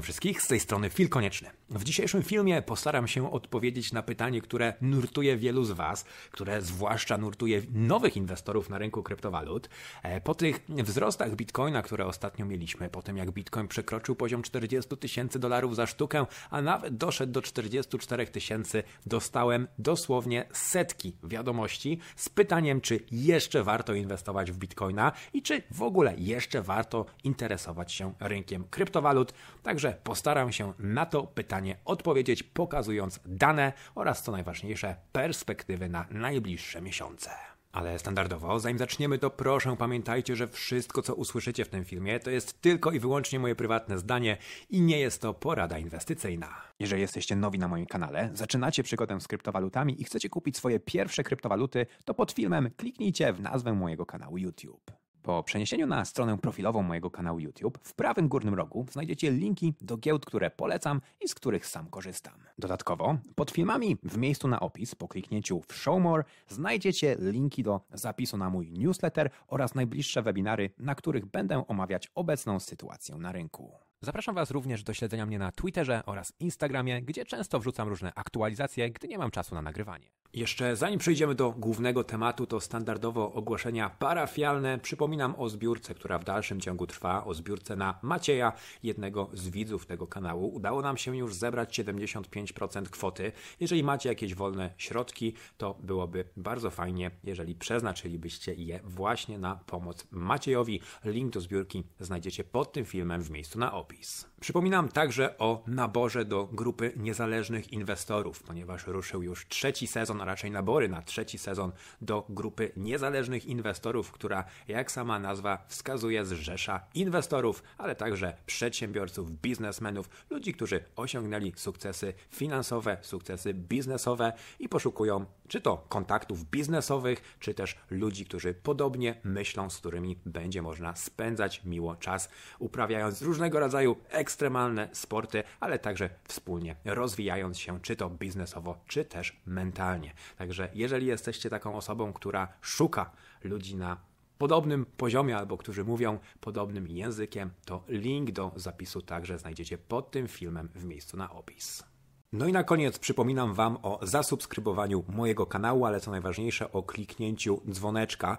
witam wszystkich, z tej strony Phil Konieczny. W dzisiejszym filmie postaram się odpowiedzieć na pytanie, które nurtuje wielu z Was, które zwłaszcza nurtuje nowych inwestorów na rynku kryptowalut. Po tych wzrostach Bitcoina, które ostatnio mieliśmy, po tym jak Bitcoin przekroczył poziom 40 000 dolarów za sztukę, a nawet doszedł do 44 000, dostałem dosłownie setki wiadomości z pytaniem, czy jeszcze warto inwestować w Bitcoina i czy w ogóle jeszcze warto interesować się rynkiem kryptowalut. Także postaram się na to pytanie odpowiedzieć, pokazując dane oraz, co najważniejsze, perspektywy na najbliższe miesiące. Ale standardowo, zanim zaczniemy, to proszę pamiętajcie, że wszystko, co usłyszycie w tym filmie, to jest tylko i wyłącznie moje prywatne zdanie i nie jest to porada inwestycyjna. Jeżeli jesteście nowi na moim kanale, zaczynacie przygodę z kryptowalutami i chcecie kupić swoje pierwsze kryptowaluty, to pod filmem kliknijcie w nazwę mojego kanału YouTube. Po przeniesieniu na stronę profilową mojego kanału YouTube w prawym górnym rogu znajdziecie linki do giełd, które polecam i z których sam korzystam. Dodatkowo pod filmami w miejscu na opis po kliknięciu w Show More znajdziecie linki do zapisu na mój newsletter oraz najbliższe webinary, na których będę omawiać obecną sytuację na rynku. Zapraszam Was również do śledzenia mnie na Twitterze oraz Instagramie, gdzie często wrzucam różne aktualizacje, gdy nie mam czasu na nagrywanie. Jeszcze zanim przejdziemy do głównego tematu, to standardowo ogłoszenia parafialne. Przypominam o zbiórce, która w dalszym ciągu trwa, o zbiórce na Macieja, jednego z widzów tego kanału. Udało nam się już zebrać 75% kwoty. Jeżeli macie jakieś wolne środki, to byłoby bardzo fajnie, jeżeli przeznaczylibyście je właśnie na pomoc Maciejowi. Link do zbiórki znajdziecie pod tym filmem w miejscu na opis. Przypominam także o naborze do grupy niezależnych inwestorów, ponieważ ruszył już trzeci sezon, a raczej nabory na trzeci sezon do grupy niezależnych inwestorów, która, jak sama nazwa wskazuje, zrzesza inwestorów, ale także przedsiębiorców, biznesmenów, ludzi, którzy osiągnęli sukcesy finansowe, sukcesy biznesowe i poszukują czy to kontaktów biznesowych, czy też ludzi, którzy podobnie myślą, z którymi będzie można spędzać miło czas, uprawiając różnego rodzaju ekstremalne sporty, ale także wspólnie rozwijając się, czy to biznesowo, czy też mentalnie. Także jeżeli jesteście taką osobą, która szuka ludzi na podobnym poziomie albo którzy mówią podobnym językiem, to link do zapisu także znajdziecie pod tym filmem w miejscu na opis. No i na koniec przypominam Wam o zasubskrybowaniu mojego kanału, ale co najważniejsze o kliknięciu dzwoneczka.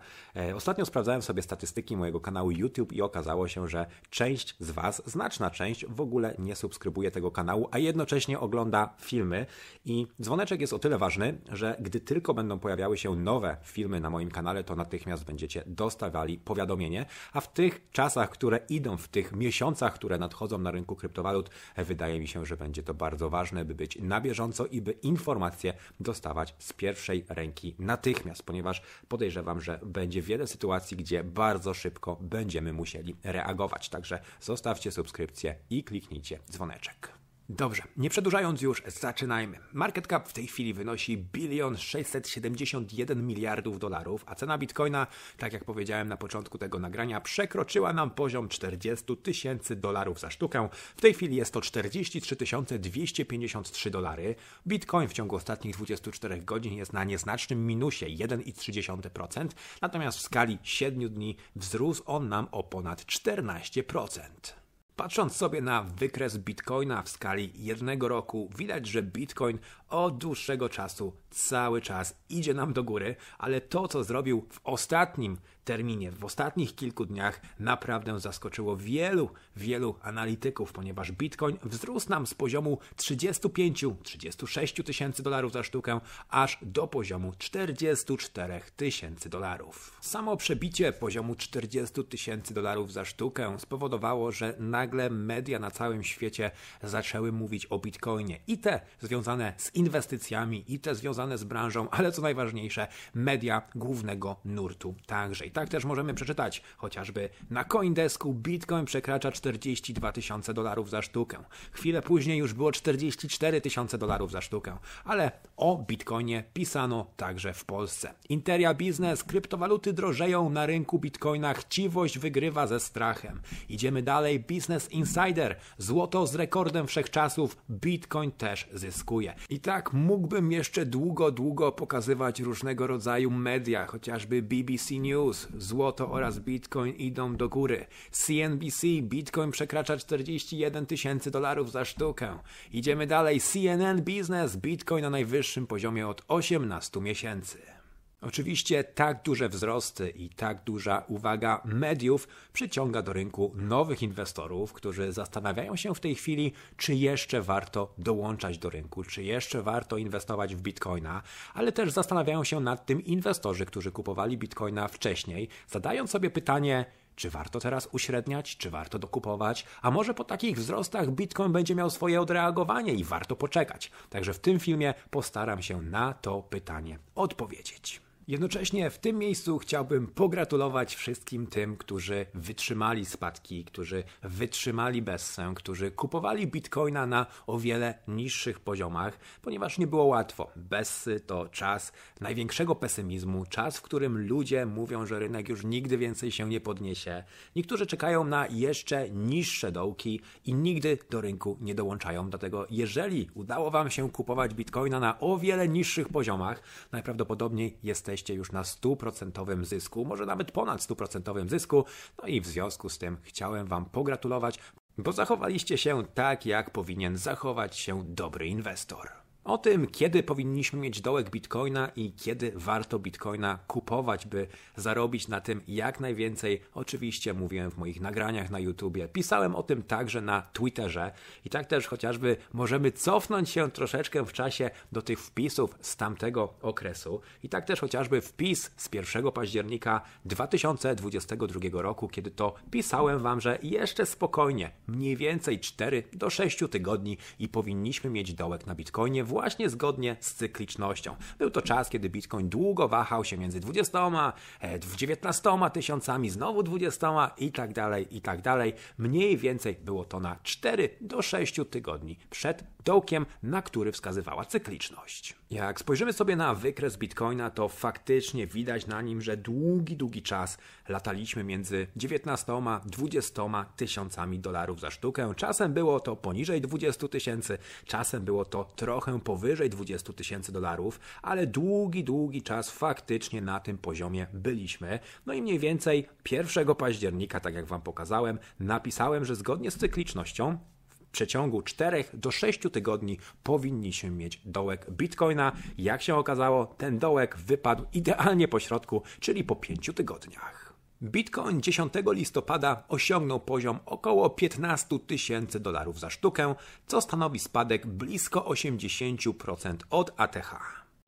Ostatnio sprawdzałem sobie statystyki mojego kanału YouTube i okazało się, że część z Was, znaczna część, w ogóle nie subskrybuje tego kanału, a jednocześnie ogląda filmy. I dzwoneczek jest o tyle ważny, że gdy tylko będą pojawiały się nowe filmy na moim kanale, to natychmiast będziecie dostawali powiadomienie, a w tych czasach, które idą, w tych miesiącach, które nadchodzą na rynku kryptowalut, wydaje mi się, że będzie to bardzo ważne, by być na bieżąco i by informacje dostawać z pierwszej ręki natychmiast, ponieważ podejrzewam, że będzie wiele sytuacji, gdzie bardzo szybko będziemy musieli reagować. Także zostawcie subskrypcję i kliknijcie dzwoneczek. Dobrze, nie przedłużając już, zaczynajmy. Market cap w tej chwili wynosi 1 671 miliardów dolarów, a cena Bitcoina, tak jak powiedziałem na początku tego nagrania, przekroczyła nam poziom 40 000 dolarów za sztukę. W tej chwili jest to 43 253 dolary. Bitcoin w ciągu ostatnich 24 godzin jest na nieznacznym minusie 1,3%, natomiast w skali 7 dni wzrósł on nam o ponad 14%. Patrząc sobie na wykres Bitcoina w skali jednego roku, widać, że Bitcoin od dłuższego czasu cały czas idzie nam do góry, ale to, co zrobił w ostatnim terminie, w ostatnich kilku dniach, naprawdę zaskoczyło wielu analityków, ponieważ Bitcoin wzrósł nam z poziomu 35 000-36 000 dolarów za sztukę aż do poziomu 44 000 dolarów. Samo przebicie poziomu 40 000 dolarów za sztukę spowodowało, że nagle media na całym świecie zaczęły mówić o Bitcoinie. I te związane z inwestycjami, i te związane z branżą, ale co najważniejsze, media głównego nurtu także. I tak też możemy przeczytać chociażby na CoinDesku: Bitcoin przekracza 42 000 dolarów za sztukę. Chwilę później już było 44 000 dolarów za sztukę. Ale o Bitcoinie pisano także w Polsce. Interia Biznes: kryptowaluty drożeją na rynku Bitcoina, chciwość wygrywa ze strachem. Idziemy dalej. Business Insider: złoto z rekordem wszechczasów, Bitcoin też zyskuje. I tak mógłbym jeszcze długo długo pokazywać różnego rodzaju media, chociażby BBC News, złoto oraz Bitcoin idą do góry. CNBC, Bitcoin przekracza $41,000 za sztukę. Idziemy dalej, CNN Business, Bitcoin na najwyższym poziomie od 18 miesięcy. Oczywiście tak duże wzrosty i tak duża uwaga mediów przyciąga do rynku nowych inwestorów, którzy zastanawiają się w tej chwili, czy jeszcze warto dołączać do rynku, czy jeszcze warto inwestować w Bitcoina, ale też zastanawiają się nad tym inwestorzy, którzy kupowali Bitcoina wcześniej, zadając sobie pytanie, czy warto teraz uśredniać, czy warto dokupować, a może po takich wzrostach Bitcoin będzie miał swoje odreagowanie i warto poczekać. Także w tym filmie postaram się na to pytanie odpowiedzieć. Jednocześnie w tym miejscu chciałbym pogratulować wszystkim tym, którzy wytrzymali spadki, którzy wytrzymali bessę, którzy kupowali Bitcoina na o wiele niższych poziomach, ponieważ nie było łatwo. Bessy to czas największego pesymizmu, czas, w którym ludzie mówią, że rynek już nigdy więcej się nie podniesie. Niektórzy czekają na jeszcze niższe dołki i nigdy do rynku nie dołączają. Dlatego jeżeli udało Wam się kupować Bitcoina na o wiele niższych poziomach, najprawdopodobniej jesteście już na 100% zysku, może nawet ponad 100% zysku. No i w związku z tym chciałem Wam pogratulować, bo zachowaliście się tak, jak powinien zachować się dobry inwestor. O tym, kiedy powinniśmy mieć dołek Bitcoina i kiedy warto Bitcoina kupować, by zarobić na tym jak najwięcej, oczywiście mówiłem w moich nagraniach na YouTubie. Pisałem o tym także na Twitterze i tak też chociażby możemy cofnąć się troszeczkę w czasie do tych wpisów z tamtego okresu. I tak też chociażby wpis z 1 października 2022 roku, kiedy to pisałem Wam, że jeszcze spokojnie, mniej więcej 4 do 6 tygodni i powinniśmy mieć dołek na Bitcoinie właśnie zgodnie z cyklicznością. Był to czas, kiedy Bitcoin długo wahał się między 20, 19 tysiącami, znowu 20 i tak dalej, i tak dalej. Mniej więcej było to na 4 do 6 tygodni przed dołkiem, na który wskazywała cykliczność. Jak spojrzymy sobie na wykres Bitcoina, to faktycznie widać na nim, że długi czas lataliśmy między 19 a 20 tysiącami dolarów za sztukę. Czasem było to poniżej 20 tysięcy, czasem było to trochę powyżej 20 tysięcy dolarów, ale długi czas faktycznie na tym poziomie byliśmy. No i mniej więcej 1 października, tak jak Wam pokazałem, napisałem, że zgodnie z cyklicznością w przeciągu 4 do 6 tygodni powinniśmy mieć dołek Bitcoina. Jak się okazało, ten dołek wypadł idealnie po środku, czyli po 5 tygodniach. Bitcoin 10 listopada osiągnął poziom około $15,000 za sztukę, co stanowi spadek blisko 80% od ATH.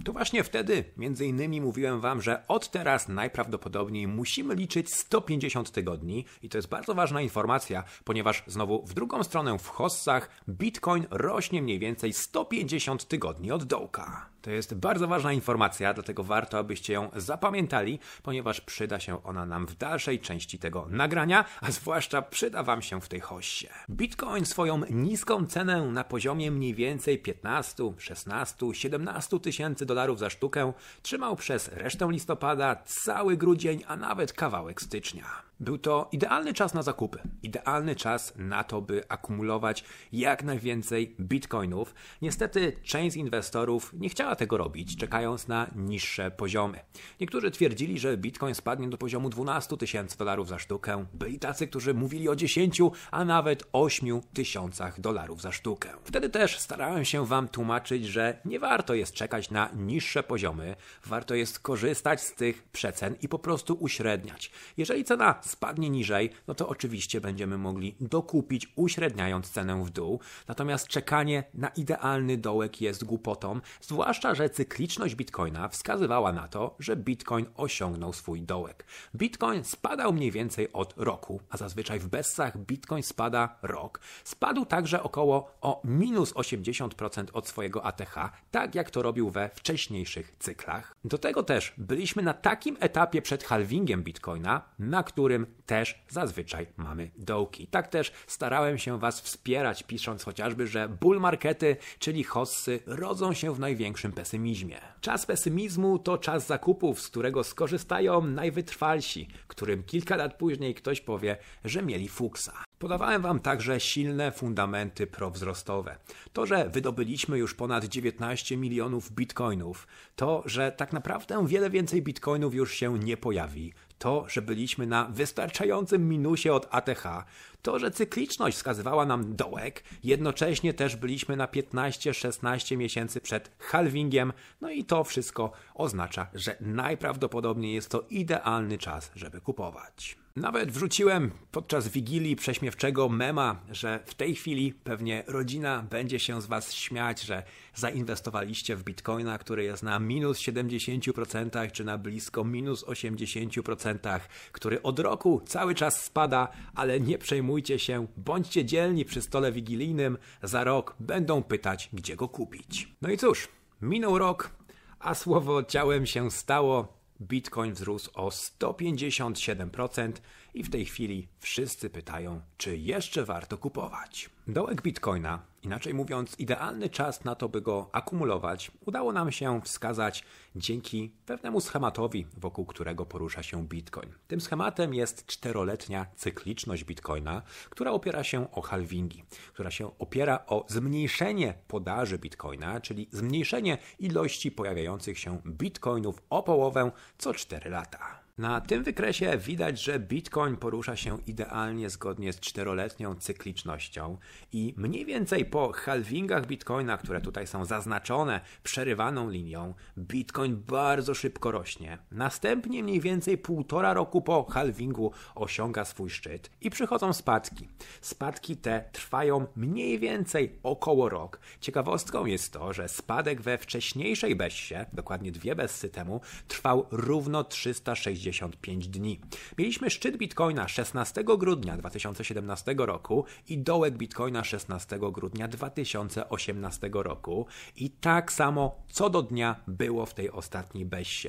To właśnie wtedy między innymi mówiłem Wam, że od teraz najprawdopodobniej musimy liczyć 150 tygodni i to jest bardzo ważna informacja, ponieważ znowu w drugą stronę w hossach Bitcoin rośnie mniej więcej 150 tygodni od dołka. To jest bardzo ważna informacja, dlatego warto, abyście ją zapamiętali, ponieważ przyda się ona nam w dalszej części tego nagrania, a zwłaszcza przyda Wam się w tej hossie. Bitcoin swoją niską cenę na poziomie mniej więcej 15, 16, 17 tysięcy dolarów za sztukę trzymał przez resztę listopada, cały grudzień, a nawet kawałek stycznia. Był to idealny czas na zakupy, idealny czas na to, by akumulować jak najwięcej bitcoinów. Niestety część z inwestorów nie chciała tego robić, czekając na niższe poziomy. Niektórzy twierdzili, że bitcoin spadnie do poziomu $12,000 za sztukę. Byli tacy, którzy mówili o 10, a nawet 8,000 dolarów za sztukę. Wtedy też starałem się Wam tłumaczyć, że nie warto jest czekać na niższe poziomy, warto jest korzystać z tych przecen i po prostu uśredniać. Jeżeli cena spadnie niżej, no to oczywiście będziemy mogli dokupić, uśredniając cenę w dół. Natomiast czekanie na idealny dołek jest głupotą, zwłaszcza, że cykliczność Bitcoina wskazywała na to, że Bitcoin osiągnął swój dołek. Bitcoin spadał mniej więcej od roku, a zazwyczaj w bessach Bitcoin spada rok. Spadł także około o minus 80% od swojego ATH, tak jak to robił we wcześniejszych cyklach. Do tego też byliśmy na takim etapie przed halvingiem Bitcoina, na którym tym też zazwyczaj mamy dołki. Tak też starałem się Was wspierać, pisząc chociażby, że bull markety, czyli hossy, rodzą się w największym pesymizmie. Czas pesymizmu to czas zakupów, z którego skorzystają najwytrwalsi, którym kilka lat później ktoś powie, że mieli fuksa. Podawałem Wam także silne fundamenty prowzrostowe. To, że wydobyliśmy już ponad 19 milionów bitcoinów, to, że tak naprawdę wiele więcej bitcoinów już się nie pojawi, to, że byliśmy na wystarczającym minusie od ATH, to, że cykliczność wskazywała nam dołek, jednocześnie też byliśmy na 15-16 miesięcy przed halvingiem, no i to wszystko oznacza, że najprawdopodobniej jest to idealny czas, żeby kupować. Nawet wrzuciłem podczas Wigilii prześmiewczego mema, że w tej chwili pewnie rodzina będzie się z Was śmiać, że zainwestowaliście w bitcoina, który jest na minus 70% czy na blisko minus 80%, który od roku cały czas spada, ale nie przejmujcie się, bądźcie dzielni przy stole wigilijnym, za rok będą pytać, gdzie go kupić. No i cóż, minął rok, a słowo ciałem się stało. Bitcoin wzrósł o 157% i w tej chwili wszyscy pytają, czy jeszcze warto kupować. Dołek bitcoina, inaczej mówiąc idealny czas na to, by go akumulować, udało nam się wskazać dzięki pewnemu schematowi, wokół którego porusza się bitcoin. Tym schematem jest 4-letnia cykliczność bitcoina, która opiera się o halvingi, która się opiera o zmniejszenie podaży bitcoina, czyli zmniejszenie ilości pojawiających się bitcoinów o połowę co 4 lata. Na tym wykresie widać, że Bitcoin porusza się idealnie zgodnie z 4-letnią cyklicznością i mniej więcej po halvingach Bitcoina, które tutaj są zaznaczone przerywaną linią, Bitcoin bardzo szybko rośnie. Następnie mniej więcej 1,5 roku po halvingu osiąga swój szczyt i przychodzą spadki. Spadki te trwają mniej więcej około rok. Ciekawostką jest to, że spadek we wcześniejszej bessie, dokładnie 2 bessy temu, trwał równo 365 dni. Mieliśmy szczyt Bitcoina 16 grudnia 2017 roku i dołek Bitcoina 16 grudnia 2018 roku i tak samo co do dnia było w tej ostatniej bessie.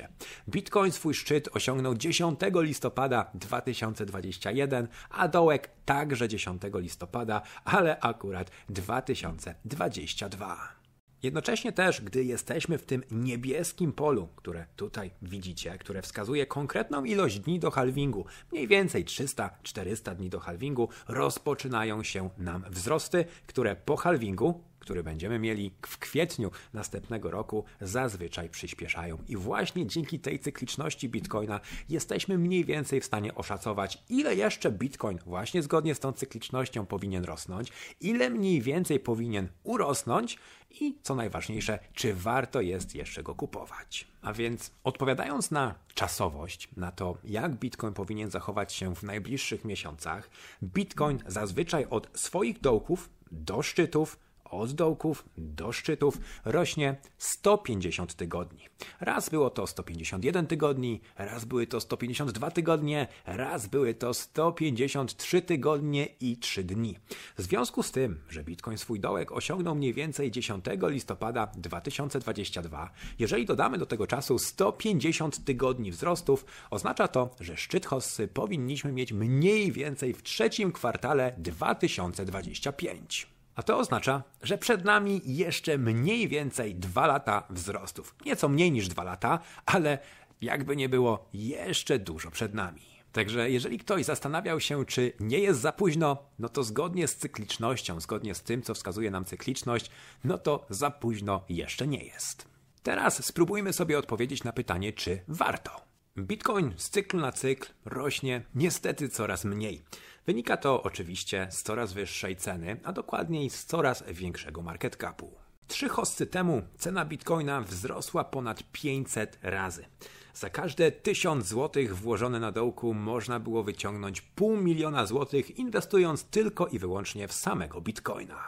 Bitcoin swój szczyt osiągnął 10 listopada 2021, a dołek także 10 listopada, ale akurat 2022. Jednocześnie też, gdy jesteśmy w tym niebieskim polu, które tutaj widzicie, które wskazuje konkretną ilość dni do halvingu, mniej więcej 300-400 dni do halvingu, rozpoczynają się nam wzrosty, które po halvingu, który będziemy mieli w kwietniu następnego roku, zazwyczaj przyspieszają. I właśnie dzięki tej cykliczności Bitcoina jesteśmy mniej więcej w stanie oszacować, ile jeszcze Bitcoin właśnie zgodnie z tą cyklicznością powinien rosnąć, ile mniej więcej powinien urosnąć i co najważniejsze, czy warto jest jeszcze go kupować. A więc odpowiadając na czasowość, na to jak Bitcoin powinien zachować się w najbliższych miesiącach, Bitcoin zazwyczaj od swoich dołków do szczytów, od dołków do szczytów rośnie 150 tygodni. Raz było to 151 tygodni, raz były to 152 tygodnie, raz były to 153 tygodnie i 3 dni. W związku z tym, że Bitcoin swój dołek osiągnął mniej więcej 10 listopada 2022, jeżeli dodamy do tego czasu 150 tygodni wzrostów, oznacza to, że szczyt hossy powinniśmy mieć mniej więcej w trzecim kwartale 2025. A to oznacza, że przed nami jeszcze mniej więcej 2 lata wzrostów. Nieco mniej niż 2 lata, ale jakby nie było, jeszcze dużo przed nami. Także jeżeli ktoś zastanawiał się, czy nie jest za późno, no to zgodnie z cyklicznością, zgodnie z tym, co wskazuje nam cykliczność, no to za późno jeszcze nie jest. Teraz spróbujmy sobie odpowiedzieć na pytanie, czy warto. Bitcoin z cyklu na cykl rośnie niestety coraz mniej. Wynika to oczywiście z coraz wyższej ceny, a dokładniej z coraz większego market capu. 3 hossy temu cena bitcoina wzrosła ponad 500 razy. Za każde 1000 zł włożone na dołku można było wyciągnąć $500 000 złotych, inwestując tylko i wyłącznie w samego bitcoina.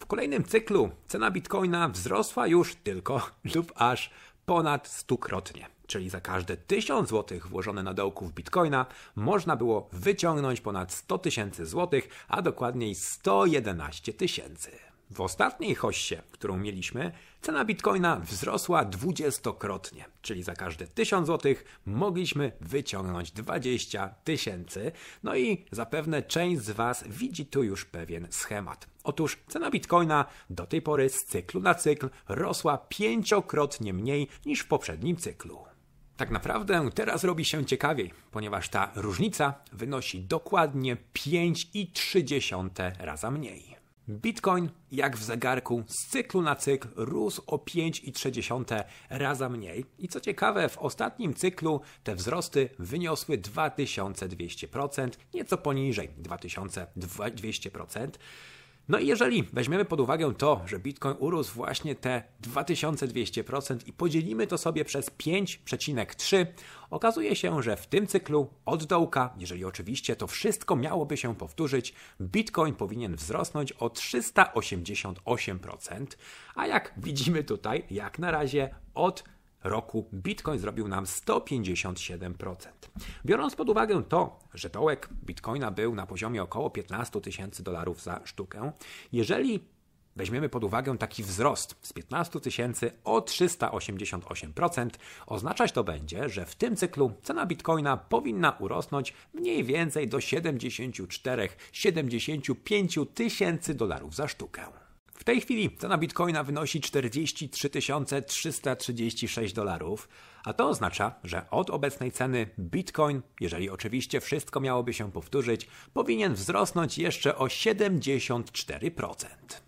W kolejnym cyklu cena bitcoina wzrosła już tylko lub aż ponad 100-krotnie. Czyli za każde 1000 zł włożone na dołku w bitcoina można było wyciągnąć ponad 100 tysięcy złotych, a dokładniej 111 tysięcy. W ostatniej hoście, którą mieliśmy, cena bitcoina wzrosła 20-krotnie, czyli za każde 1000 zł mogliśmy wyciągnąć 20 tysięcy. No i zapewne część z Was widzi tu już pewien schemat. Otóż cena bitcoina do tej pory z cyklu na cykl rosła 5-krotnie mniej niż w poprzednim cyklu. Tak naprawdę teraz robi się ciekawiej, ponieważ ta różnica wynosi dokładnie 5,3 raza mniej. Bitcoin, jak w zegarku, z cyklu na cykl rósł o 5,3 raza mniej i co ciekawe, w ostatnim cyklu te wzrosty wyniosły 2200%, nieco poniżej 2200%. No i jeżeli weźmiemy pod uwagę to, że Bitcoin urósł właśnie te 2200% i podzielimy to sobie przez 5,3, okazuje się, że w tym cyklu od dołka, jeżeli oczywiście to wszystko miałoby się powtórzyć, Bitcoin powinien wzrosnąć o 388%, a jak widzimy tutaj, jak na razie od roku Bitcoin zrobił nam 157%. Biorąc pod uwagę to, że dołek Bitcoina był na poziomie około $15,000 za sztukę, jeżeli weźmiemy pod uwagę taki wzrost z 15 000 o 388%, oznaczać to będzie, że w tym cyklu cena Bitcoina powinna urosnąć mniej więcej do $74–75,000 za sztukę. W tej chwili cena bitcoina wynosi $43,336, a to oznacza, że od obecnej ceny bitcoin, jeżeli oczywiście wszystko miałoby się powtórzyć, powinien wzrosnąć jeszcze o 74%.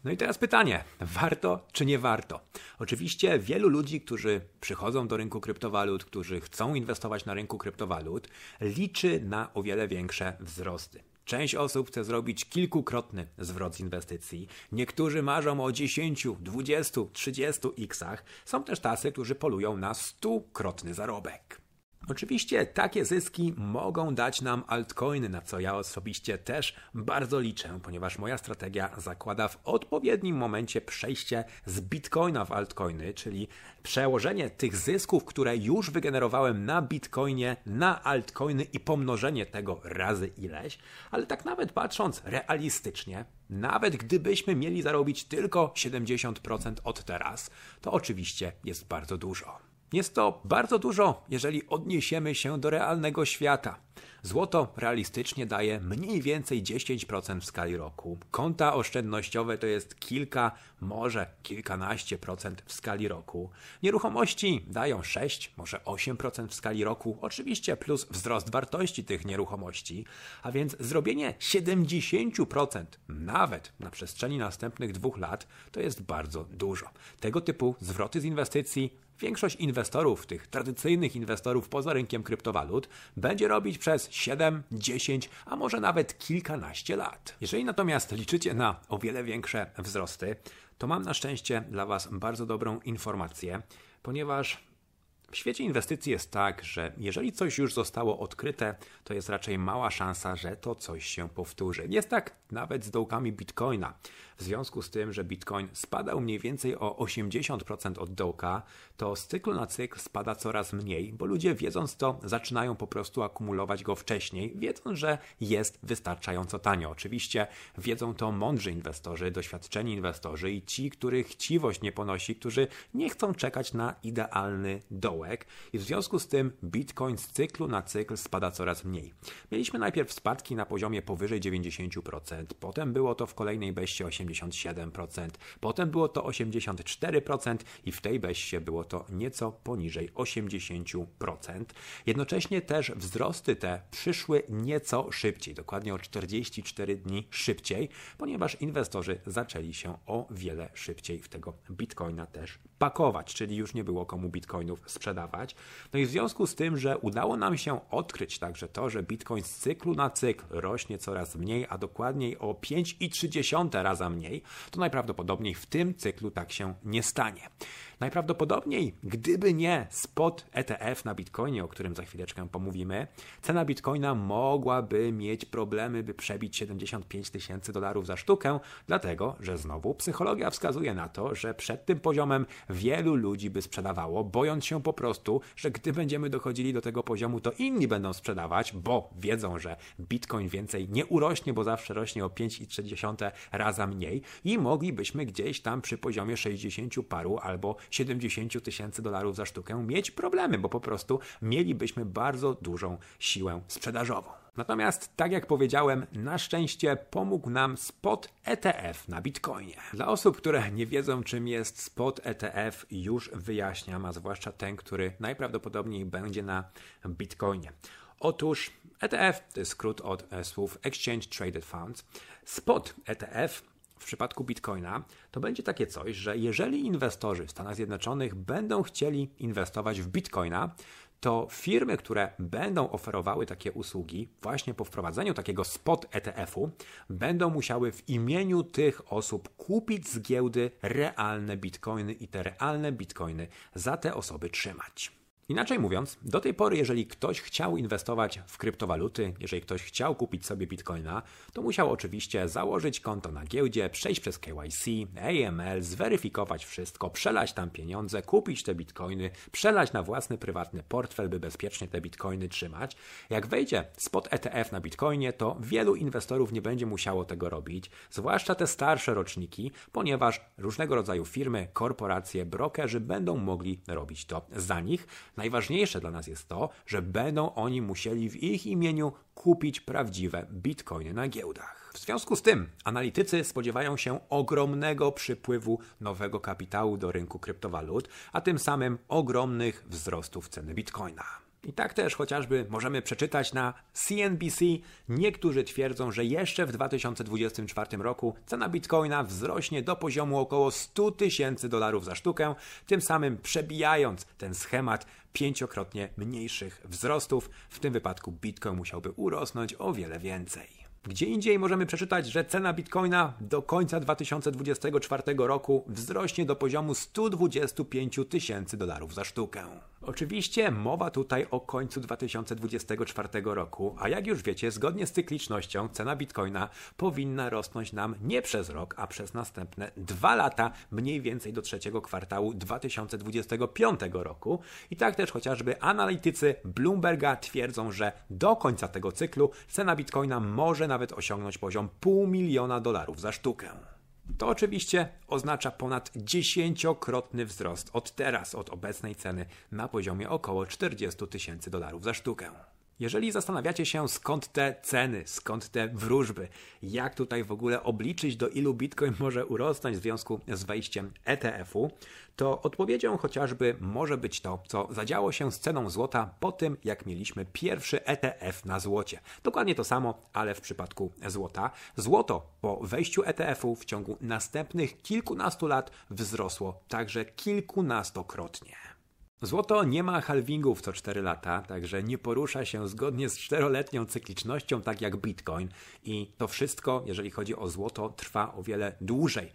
No i teraz pytanie, warto czy nie warto? Oczywiście wielu ludzi, którzy przychodzą do rynku kryptowalut, którzy chcą inwestować na rynku kryptowalut, liczy na o wiele większe wzrosty. Część osób chce zrobić kilkukrotny zwrot z inwestycji. Niektórzy marzą o 10, 20, 30 x-ach. Są też tacy, którzy polują na 100-krotny zarobek. Oczywiście takie zyski mogą dać nam altcoiny, na co ja osobiście też bardzo liczę, ponieważ moja strategia zakłada w odpowiednim momencie przejście z bitcoina w altcoiny, czyli przełożenie tych zysków, które już wygenerowałem na bitcoinie, na altcoiny i pomnożenie tego razy ileś, ale tak nawet patrząc realistycznie, nawet gdybyśmy mieli zarobić tylko 70% od teraz, to oczywiście jest bardzo dużo. Jest to bardzo dużo, jeżeli odniesiemy się do realnego świata. Złoto realistycznie daje mniej więcej 10% w skali roku. Konta oszczędnościowe to jest kilka, może kilkanaście procent w skali roku. Nieruchomości dają 6, może 8% w skali roku. Oczywiście plus wzrost wartości tych nieruchomości. A więc zrobienie 70% nawet na przestrzeni następnych 2 lat to jest bardzo dużo. Tego typu zwroty z inwestycji większość inwestorów, tych tradycyjnych inwestorów poza rynkiem kryptowalut, będzie robić przez 7, 10, a może nawet kilkanaście lat. Jeżeli natomiast liczycie na o wiele większe wzrosty, to mam na szczęście dla Was bardzo dobrą informację, ponieważ w świecie inwestycji jest tak, że jeżeli coś już zostało odkryte, to jest raczej mała szansa, że to coś się powtórzy. Jest tak nawet z dołkami bitcoina. W związku z tym, że bitcoin spadał mniej więcej o 80% od dołka, to z cyklu na cykl spada coraz mniej, bo ludzie wiedząc to zaczynają po prostu akumulować go wcześniej, wiedząc, że jest wystarczająco tanio. Oczywiście wiedzą to mądrzy inwestorzy, doświadczeni inwestorzy i ci, których chciwość nie ponosi, którzy nie chcą czekać na idealny dołek. I w związku z tym Bitcoin z cyklu na cykl spada coraz mniej. Mieliśmy najpierw spadki na poziomie powyżej 90%, potem było to w kolejnej beście 87%, potem było to 84% i w tej beście było to nieco poniżej 80%. Jednocześnie też wzrosty te przyszły nieco szybciej, dokładnie o 44 dni szybciej, ponieważ inwestorzy zaczęli się o wiele szybciej w tego Bitcoina też pakować, czyli już nie było komu Bitcoinów sprzedawać. No i w związku z tym, że udało nam się odkryć także to, że Bitcoin z cyklu na cykl rośnie coraz mniej, a dokładniej o 5,3 raza mniej, to najprawdopodobniej w tym cyklu tak się nie stanie. Najprawdopodobniej, gdyby nie spot ETF na Bitcoinie, o którym za chwileczkę pomówimy, cena Bitcoina mogłaby mieć problemy, by przebić $75,000 za sztukę, dlatego, że znowu psychologia wskazuje na to, że przed tym poziomem wielu ludzi by sprzedawało, bojąc się po prostu, że gdy będziemy dochodzili do tego poziomu, to inni będą sprzedawać, bo wiedzą, że Bitcoin więcej nie urośnie, bo zawsze rośnie o 5,3 raza mniej i moglibyśmy gdzieś tam przy poziomie 60 paru albo 70 tysięcy dolarów za sztukę mieć problemy, bo po prostu mielibyśmy bardzo dużą siłę sprzedażową. Natomiast, tak jak powiedziałem, na szczęście pomógł nam spot ETF na Bitcoinie. Dla osób, które nie wiedzą, czym jest spot ETF, już wyjaśniam, a zwłaszcza ten, który najprawdopodobniej będzie na Bitcoinie. Otóż ETF to jest skrót od słów Exchange Traded Funds. Spot ETF w przypadku Bitcoina to będzie takie coś, że jeżeli inwestorzy w Stanach Zjednoczonych będą chcieli inwestować w Bitcoina, to firmy, które będą oferowały takie usługi właśnie po wprowadzeniu takiego spot ETF-u, będą musiały w imieniu tych osób kupić z giełdy realne bitcoiny i te realne bitcoiny za te osoby trzymać. Inaczej mówiąc, do tej pory, jeżeli ktoś chciał inwestować w kryptowaluty, jeżeli ktoś chciał kupić sobie bitcoina, to musiał oczywiście założyć konto na giełdzie, przejść przez KYC, AML, zweryfikować wszystko, przelać tam pieniądze, kupić te bitcoiny, przelać na własny prywatny portfel, by bezpiecznie te bitcoiny trzymać. Jak wejdzie spot ETF na bitcoinie, to wielu inwestorów nie będzie musiało tego robić, zwłaszcza te starsze roczniki, ponieważ różnego rodzaju firmy, korporacje, brokerzy będą mogli robić to za nich. Najważniejsze dla nas jest to, że będą oni musieli w ich imieniu kupić prawdziwe bitcoiny na giełdach. W związku z tym analitycy spodziewają się ogromnego przypływu nowego kapitału do rynku kryptowalut, a tym samym ogromnych wzrostów ceny bitcoina. I tak też chociażby możemy przeczytać na CNBC. Niektórzy twierdzą, że jeszcze w 2024 roku cena bitcoina wzrośnie do poziomu około 100 tysięcy dolarów za sztukę, tym samym przebijając ten schemat pięciokrotnie mniejszych wzrostów. W tym wypadku bitcoin musiałby urosnąć o wiele więcej. Gdzie indziej możemy przeczytać, że cena bitcoina do końca 2024 roku wzrośnie do poziomu 125 tysięcy dolarów za sztukę. Oczywiście mowa tutaj o końcu 2024 roku, a jak już wiecie, zgodnie z cyklicznością cena bitcoina powinna rosnąć nam nie przez rok, a przez następne 2 lata, mniej więcej do trzeciego kwartału 2025 roku. I tak też chociażby analitycy Bloomberga twierdzą, że do końca tego cyklu cena bitcoina może nawet osiągnąć poziom $500,000 za sztukę. To oczywiście oznacza ponad 10-krotny wzrost od obecnej ceny na poziomie około 40 tysięcy dolarów za sztukę. Jeżeli zastanawiacie się, skąd te ceny, skąd te wróżby, jak tutaj w ogóle obliczyć, do ilu bitcoin może urosnąć w związku z wejściem ETF-u, to odpowiedzią chociażby może być to, co zadziało się z ceną złota po tym, jak mieliśmy pierwszy ETF na złocie. Dokładnie to samo, ale w przypadku złota. Złoto po wejściu ETF-u w ciągu następnych kilkunastu lat wzrosło także kilkunastokrotnie. Złoto nie ma halvingów co 4 lata, także nie porusza się zgodnie z 4-letnią cyklicznością, tak jak Bitcoin. I to wszystko, jeżeli chodzi o złoto, trwa o wiele dłużej.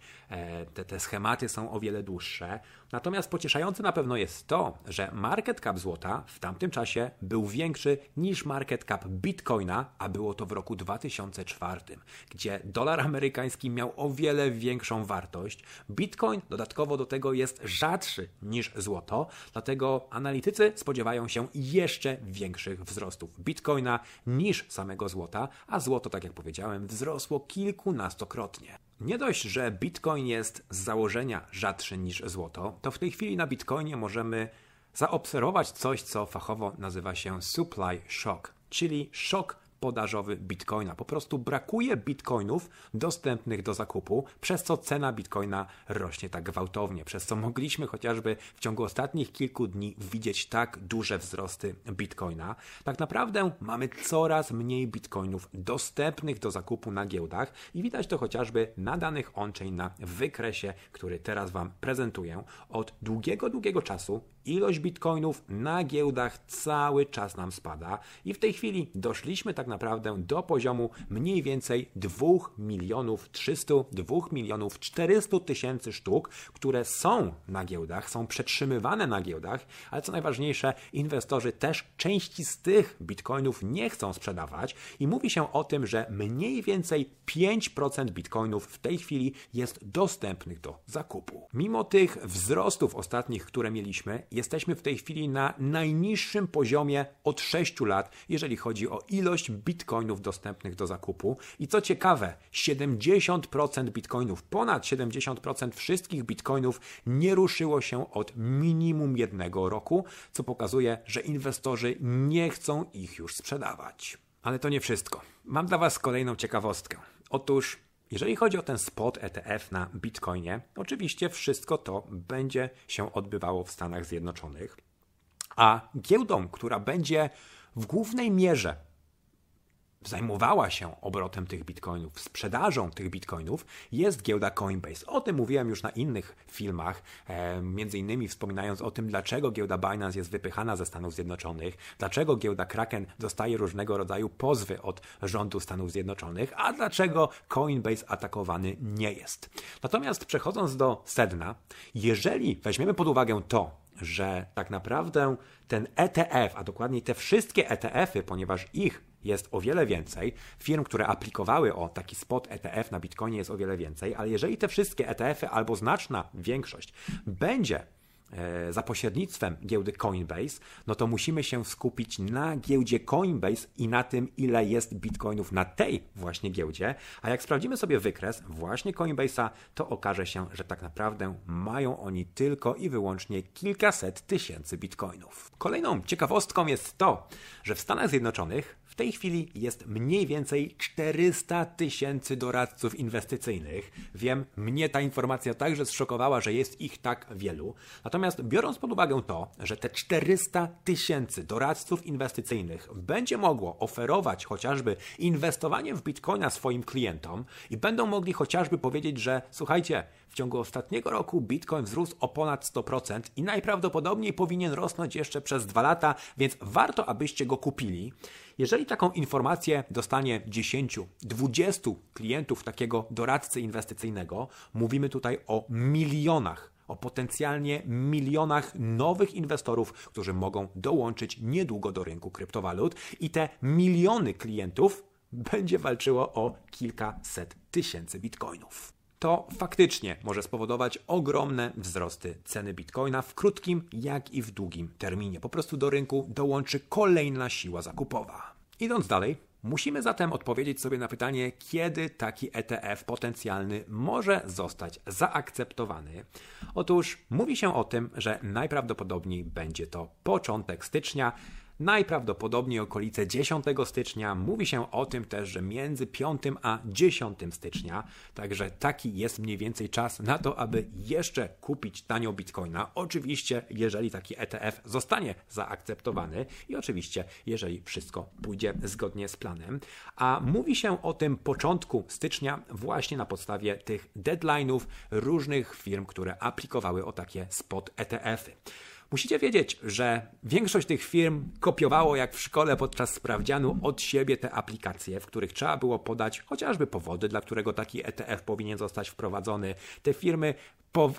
Te schematy są o wiele dłuższe. Natomiast pocieszające na pewno jest to, że market cap złota w tamtym czasie był większy niż market cap Bitcoina, a było to w roku 2004, gdzie dolar amerykański miał o wiele większą wartość. Bitcoin dodatkowo do tego jest rzadszy niż złoto, dlatego analitycy spodziewają się jeszcze większych wzrostów Bitcoina niż samego złota, a złoto, tak jak powiedziałem, wzrosło kilkunastokrotnie. Nie dość, że Bitcoin jest z założenia rzadszy niż złoto, to w tej chwili na Bitcoinie możemy zaobserwować coś, co fachowo nazywa się supply shock, czyli szok podażowy Bitcoina. Po prostu brakuje Bitcoinów dostępnych do zakupu, przez co cena Bitcoina rośnie tak gwałtownie, przez co mogliśmy chociażby w ciągu ostatnich kilku dni widzieć tak duże wzrosty Bitcoina. Tak naprawdę mamy coraz mniej Bitcoinów dostępnych do zakupu na giełdach i widać to chociażby na danych on-chain, na wykresie, który teraz Wam prezentuję. Od długiego czasu ilość Bitcoinów na giełdach cały czas nam spada i w tej chwili doszliśmy tak naprawdę do poziomu mniej więcej 2 400 000 sztuk, które są na giełdach, są przetrzymywane na giełdach, ale co najważniejsze, inwestorzy też części z tych bitcoinów nie chcą sprzedawać i mówi się o tym, że mniej więcej 5% bitcoinów w tej chwili jest dostępnych do zakupu. Mimo tych wzrostów ostatnich, które mieliśmy, Jesteśmy w tej chwili na najniższym poziomie od 6 lat, jeżeli chodzi o ilość bitcoinów dostępnych do zakupu. I co ciekawe, 70% bitcoinów, ponad 70% wszystkich bitcoinów nie ruszyło się od minimum jednego roku, co pokazuje, że inwestorzy nie chcą ich już sprzedawać. Ale to nie wszystko. Mam dla Was kolejną ciekawostkę. Otóż, jeżeli chodzi o ten spot ETF na Bitcoinie, oczywiście wszystko to będzie się odbywało w Stanach Zjednoczonych, a giełdą, która będzie w głównej mierze zajmowała się obrotem tych bitcoinów, sprzedażą tych bitcoinów, jest giełda Coinbase. O tym mówiłem już na innych filmach, między innymi wspominając o tym, dlaczego giełda Binance jest wypychana ze Stanów Zjednoczonych, dlaczego giełda Kraken dostaje różnego rodzaju pozwy od rządu Stanów Zjednoczonych, a dlaczego Coinbase atakowany nie jest. Natomiast przechodząc do sedna, jeżeli weźmiemy pod uwagę to, że tak naprawdę ten ETF, a dokładniej te wszystkie ETF-y, ponieważ ich jest o wiele więcej, firm, które aplikowały o taki spot ETF na Bitcoinie jest o wiele więcej, ale jeżeli te wszystkie ETF-y albo znaczna większość będzie za pośrednictwem giełdy Coinbase, no to musimy się skupić na giełdzie Coinbase i na tym, ile jest bitcoinów na tej właśnie giełdzie, a jak sprawdzimy sobie wykres właśnie Coinbase'a, to okaże się, że tak naprawdę mają oni tylko i wyłącznie kilkaset tysięcy bitcoinów. Kolejną ciekawostką jest to, że w Stanach Zjednoczonych w tej chwili jest mniej więcej 400 tysięcy doradców inwestycyjnych. Wiem, mnie ta informacja także zszokowała, że jest ich tak wielu. Natomiast biorąc pod uwagę to, że te 400 tysięcy doradców inwestycyjnych będzie mogło oferować chociażby inwestowanie w Bitcoina swoim klientom i będą mogli chociażby powiedzieć, że słuchajcie, w ciągu ostatniego roku Bitcoin wzrósł o ponad 100% i najprawdopodobniej powinien rosnąć jeszcze przez 2 lata, więc warto, abyście go kupili. Jeżeli taką informację dostanie 10, 20 klientów takiego doradcy inwestycyjnego, mówimy tutaj o milionach, o potencjalnie milionach nowych inwestorów, którzy mogą dołączyć niedługo do rynku kryptowalut i te miliony klientów będzie walczyło o kilkaset tysięcy bitcoinów. To faktycznie może spowodować ogromne wzrosty ceny bitcoina w krótkim, jak i w długim terminie. Po prostu do rynku dołączy kolejna siła zakupowa. Idąc dalej, musimy zatem odpowiedzieć sobie na pytanie, kiedy taki ETF potencjalny może zostać zaakceptowany. Otóż mówi się o tym, że najprawdopodobniej będzie to początek stycznia, najprawdopodobniej okolice 10 stycznia. Mówi się o tym też, że między 5 a 10 stycznia, także taki jest mniej więcej czas na to, aby jeszcze kupić tanio bitcoina. Oczywiście, jeżeli taki ETF zostanie zaakceptowany i oczywiście, jeżeli wszystko pójdzie zgodnie z planem. A mówi się o tym początku stycznia właśnie na podstawie tych deadline'ów różnych firm, które aplikowały o takie spot ETF-y. Musicie wiedzieć, że większość tych firm kopiowało jak w szkole podczas sprawdzianu od siebie te aplikacje, w których trzeba było podać chociażby powody, dla którego taki ETF powinien zostać wprowadzony. Te firmy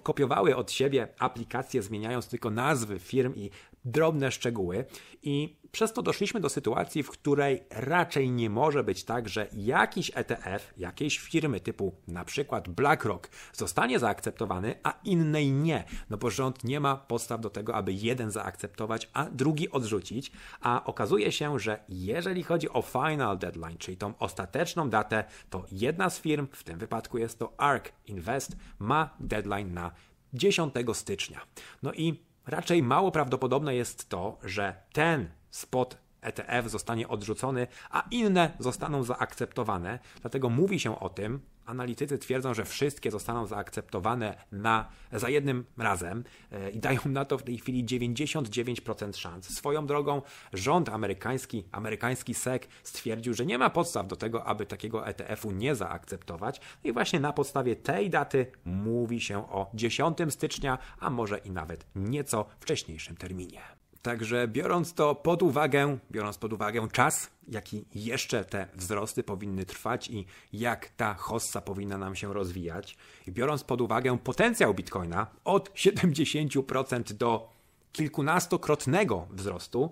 kopiowały od siebie aplikacje, zmieniając tylko nazwy firm i drobne szczegóły i przez to doszliśmy do sytuacji, w której raczej nie może być tak, że jakiś ETF, jakiejś firmy typu na przykład BlackRock zostanie zaakceptowany, a innej nie, no bo rząd nie ma podstaw do tego, aby jeden zaakceptować, a drugi odrzucić, a okazuje się, że jeżeli chodzi o final deadline, czyli tą ostateczną datę, to jedna z firm, w tym wypadku jest to ARK Invest, ma deadline na 10 stycznia. No i raczej mało prawdopodobne jest to, że ten spot ETF zostanie odrzucony, a inne zostaną zaakceptowane. Dlatego mówi się o tym, analitycy twierdzą, że wszystkie zostaną zaakceptowane za jednym razem i dają na to w tej chwili 99% szans. Swoją drogą rząd amerykański SEC stwierdził, że nie ma podstaw do tego, aby takiego ETF-u nie zaakceptować i właśnie na podstawie tej daty mówi się o 10 stycznia, a może i nawet nieco wcześniejszym terminie. Także biorąc pod uwagę czas, jaki jeszcze te wzrosty powinny trwać i jak ta hossa powinna nam się rozwijać, i biorąc pod uwagę potencjał Bitcoina od 70% do kilkunastokrotnego wzrostu,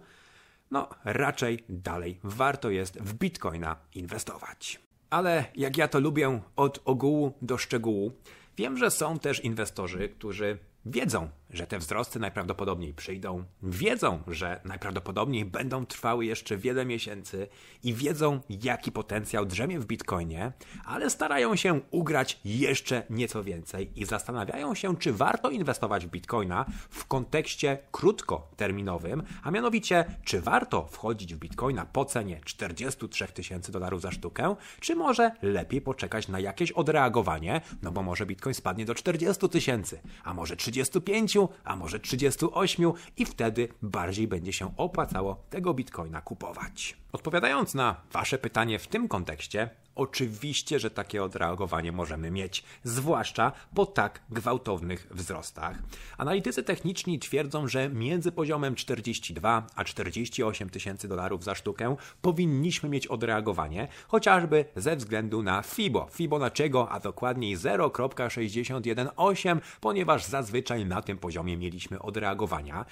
no raczej dalej warto jest w Bitcoina inwestować. Ale jak ja to lubię, od ogółu do szczegółu, wiem, że są też inwestorzy, którzy wiedzą, że te wzrosty najprawdopodobniej przyjdą, wiedzą, że najprawdopodobniej będą trwały jeszcze wiele miesięcy i wiedzą, jaki potencjał drzemie w Bitcoinie, ale starają się ugrać jeszcze nieco więcej i zastanawiają się, czy warto inwestować w Bitcoina w kontekście krótkoterminowym, a mianowicie, czy warto wchodzić w Bitcoina po cenie $43,000 za sztukę, czy może lepiej poczekać na jakieś odreagowanie, no bo może Bitcoin spadnie do 40 000, a może 35, a może 38 i wtedy bardziej będzie się opłacało tego Bitcoina kupować. Odpowiadając na Wasze pytanie w tym kontekście, oczywiście, że takie odreagowanie możemy mieć, zwłaszcza po tak gwałtownych wzrostach. Analitycy techniczni twierdzą, że między poziomem 42 a $48,000 za sztukę powinniśmy mieć odreagowanie, chociażby ze względu na FIBO. Fibonacciego, a dokładniej 0,618, ponieważ zazwyczaj na tym poziomie mieliśmy odreagowania.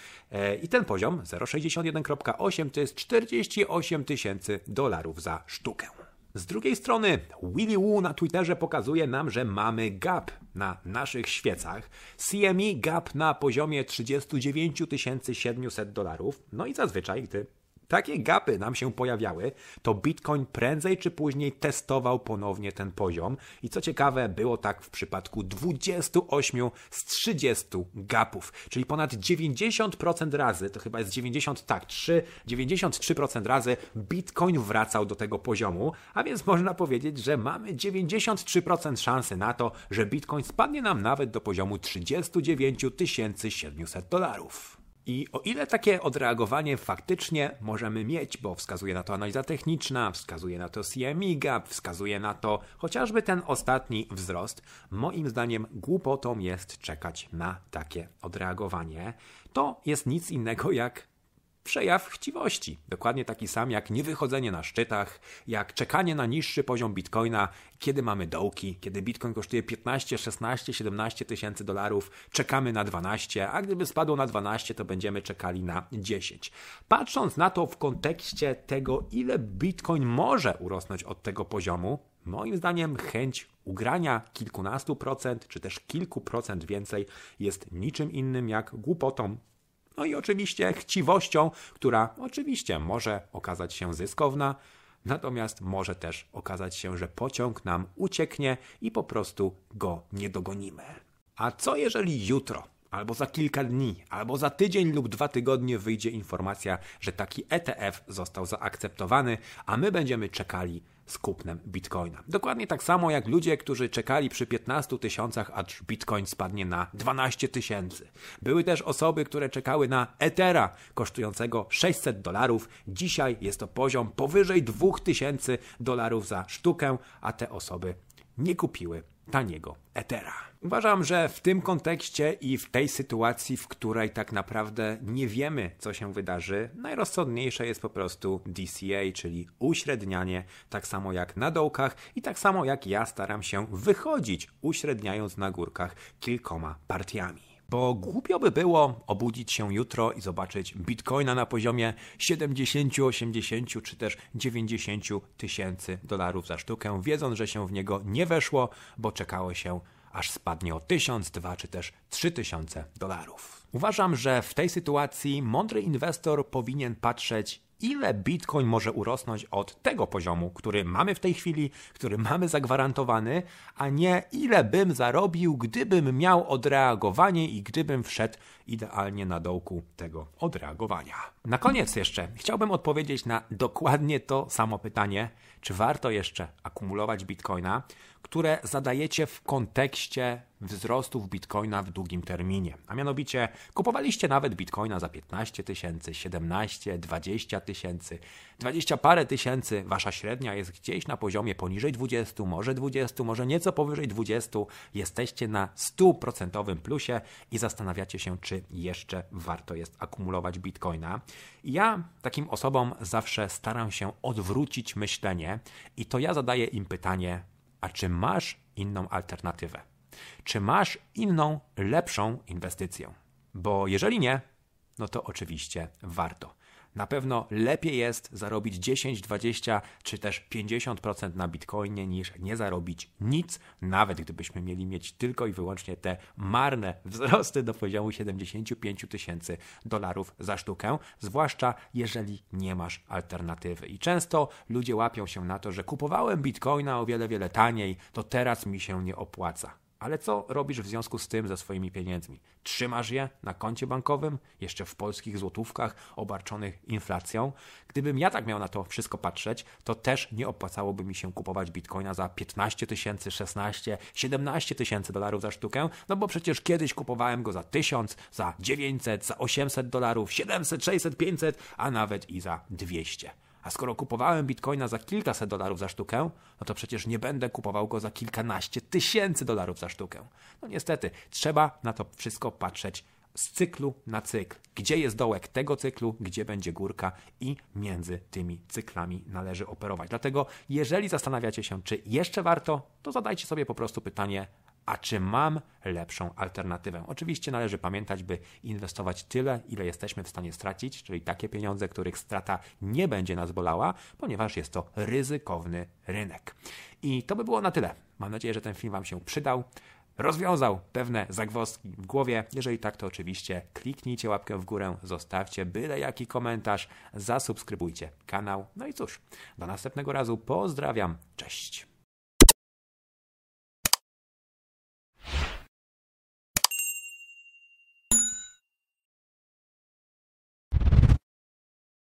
I ten poziom 0,618 to jest $48,000 za sztukę. Z drugiej strony Willy Woo na Twitterze pokazuje nam, że mamy gap na naszych świecach. CME gap na poziomie $39,700. No i zazwyczaj, gdy takie gapy nam się pojawiały, to Bitcoin prędzej czy później testował ponownie ten poziom. I co ciekawe, było tak w przypadku 28 z 30 gapów, czyli ponad 90% razy, to chyba jest 93% razy Bitcoin wracał do tego poziomu, a więc można powiedzieć, że mamy 93% szansy na to, że Bitcoin spadnie nam nawet do poziomu $39,700. I o ile takie odreagowanie faktycznie możemy mieć, bo wskazuje na to analiza techniczna, wskazuje na to CME gap, wskazuje na to chociażby ten ostatni wzrost, moim zdaniem głupotą jest czekać na takie odreagowanie. To jest nic innego jak przejaw chciwości. Dokładnie taki sam jak niewychodzenie na szczytach, jak czekanie na niższy poziom Bitcoina, kiedy mamy dołki, kiedy Bitcoin kosztuje 15, 16, 17 tysięcy dolarów, czekamy na 12, a gdyby spadło na 12, to będziemy czekali na 10. Patrząc na to w kontekście tego, ile Bitcoin może urosnąć od tego poziomu, moim zdaniem chęć ugrania kilkunastu procent, czy też kilku procent więcej jest niczym innym jak głupotą. No i oczywiście chciwością, która oczywiście może okazać się zyskowna, natomiast może też okazać się, że pociąg nam ucieknie i po prostu go nie dogonimy. A co jeżeli jutro, albo za kilka dni, albo za tydzień lub 2 tygodnie wyjdzie informacja, że taki ETF został zaakceptowany, a my będziemy czekali z kupnem Bitcoina. Dokładnie tak samo jak ludzie, którzy czekali przy 15 000, aż Bitcoin spadnie na 12 000. Były też osoby, które czekały na Ethera kosztującego $600. Dzisiaj jest to poziom powyżej $2,000 za sztukę, a te osoby nie kupiły taniego Ethera. Uważam, że w tym kontekście i w tej sytuacji, w której tak naprawdę nie wiemy, co się wydarzy, najrozsądniejsze jest po prostu DCA, czyli uśrednianie, tak samo jak na dołkach i tak samo jak ja staram się wychodzić, uśredniając na górkach kilkoma partiami. Bo głupio by było obudzić się jutro i zobaczyć Bitcoina na poziomie 70, 80 czy też $90,000 za sztukę, wiedząc, że się w niego nie weszło, bo czekało się, aż spadnie o 1000, 2 czy też $3,000. Uważam, że w tej sytuacji mądry inwestor powinien patrzeć, ile Bitcoin może urosnąć od tego poziomu, który mamy w tej chwili, który mamy zagwarantowany, a nie ile bym zarobił, gdybym miał odreagowanie i gdybym wszedł idealnie na dołku tego odreagowania. Na koniec jeszcze chciałbym odpowiedzieć na dokładnie to samo pytanie, czy warto jeszcze akumulować Bitcoina, które zadajecie w kontekście wzrostów Bitcoina w długim terminie. A mianowicie kupowaliście nawet Bitcoina za 15 000, 17, 20 000, 20 parę tysięcy. Wasza średnia jest gdzieś na poziomie poniżej 20, może nieco powyżej 20. Jesteście na 100% plusie i zastanawiacie się, czy jeszcze warto jest akumulować Bitcoina. I ja takim osobom zawsze staram się odwrócić myślenie i to ja zadaję im pytanie, a czy masz inną alternatywę? Czy masz inną, lepszą inwestycję? Bo jeżeli nie, no to oczywiście warto. Na pewno lepiej jest zarobić 10, 20 czy też 50% na Bitcoinie niż nie zarobić nic, nawet gdybyśmy mieli mieć tylko i wyłącznie te marne wzrosty do poziomu $75,000 za sztukę, zwłaszcza jeżeli nie masz alternatywy. I często ludzie łapią się na to, że kupowałem Bitcoina o wiele, wiele taniej, to teraz mi się nie opłaca. Ale co robisz w związku z tym ze swoimi pieniędzmi? Trzymasz je na koncie bankowym, jeszcze w polskich złotówkach obarczonych inflacją? Gdybym ja tak miał na to wszystko patrzeć, to też nie opłacałoby mi się kupować Bitcoina za 15 tysięcy, 16, 17 tysięcy dolarów za sztukę, no bo przecież kiedyś kupowałem go za 1000, za 900, za $800, 700, 600, 500, a nawet i za 200. A skoro kupowałem Bitcoina za kilkaset dolarów za sztukę, no to przecież nie będę kupował go za kilkanaście tysięcy dolarów za sztukę. No niestety, trzeba na to wszystko patrzeć z cyklu na cykl. Gdzie jest dołek tego cyklu, gdzie będzie górka i między tymi cyklami należy operować. Dlatego jeżeli zastanawiacie się, czy jeszcze warto, to zadajcie sobie po prostu pytanie, a czy mam lepszą alternatywę? Oczywiście należy pamiętać, by inwestować tyle, ile jesteśmy w stanie stracić, czyli takie pieniądze, których strata nie będzie nas bolała, ponieważ jest to ryzykowny rynek. I to by było na tyle. Mam nadzieję, że ten film Wam się przydał. Rozwiązał pewne zagwozdki w głowie. Jeżeli tak, to oczywiście kliknijcie łapkę w górę, zostawcie byle jaki komentarz, zasubskrybujcie kanał. No i cóż, do następnego razu. Pozdrawiam. Cześć.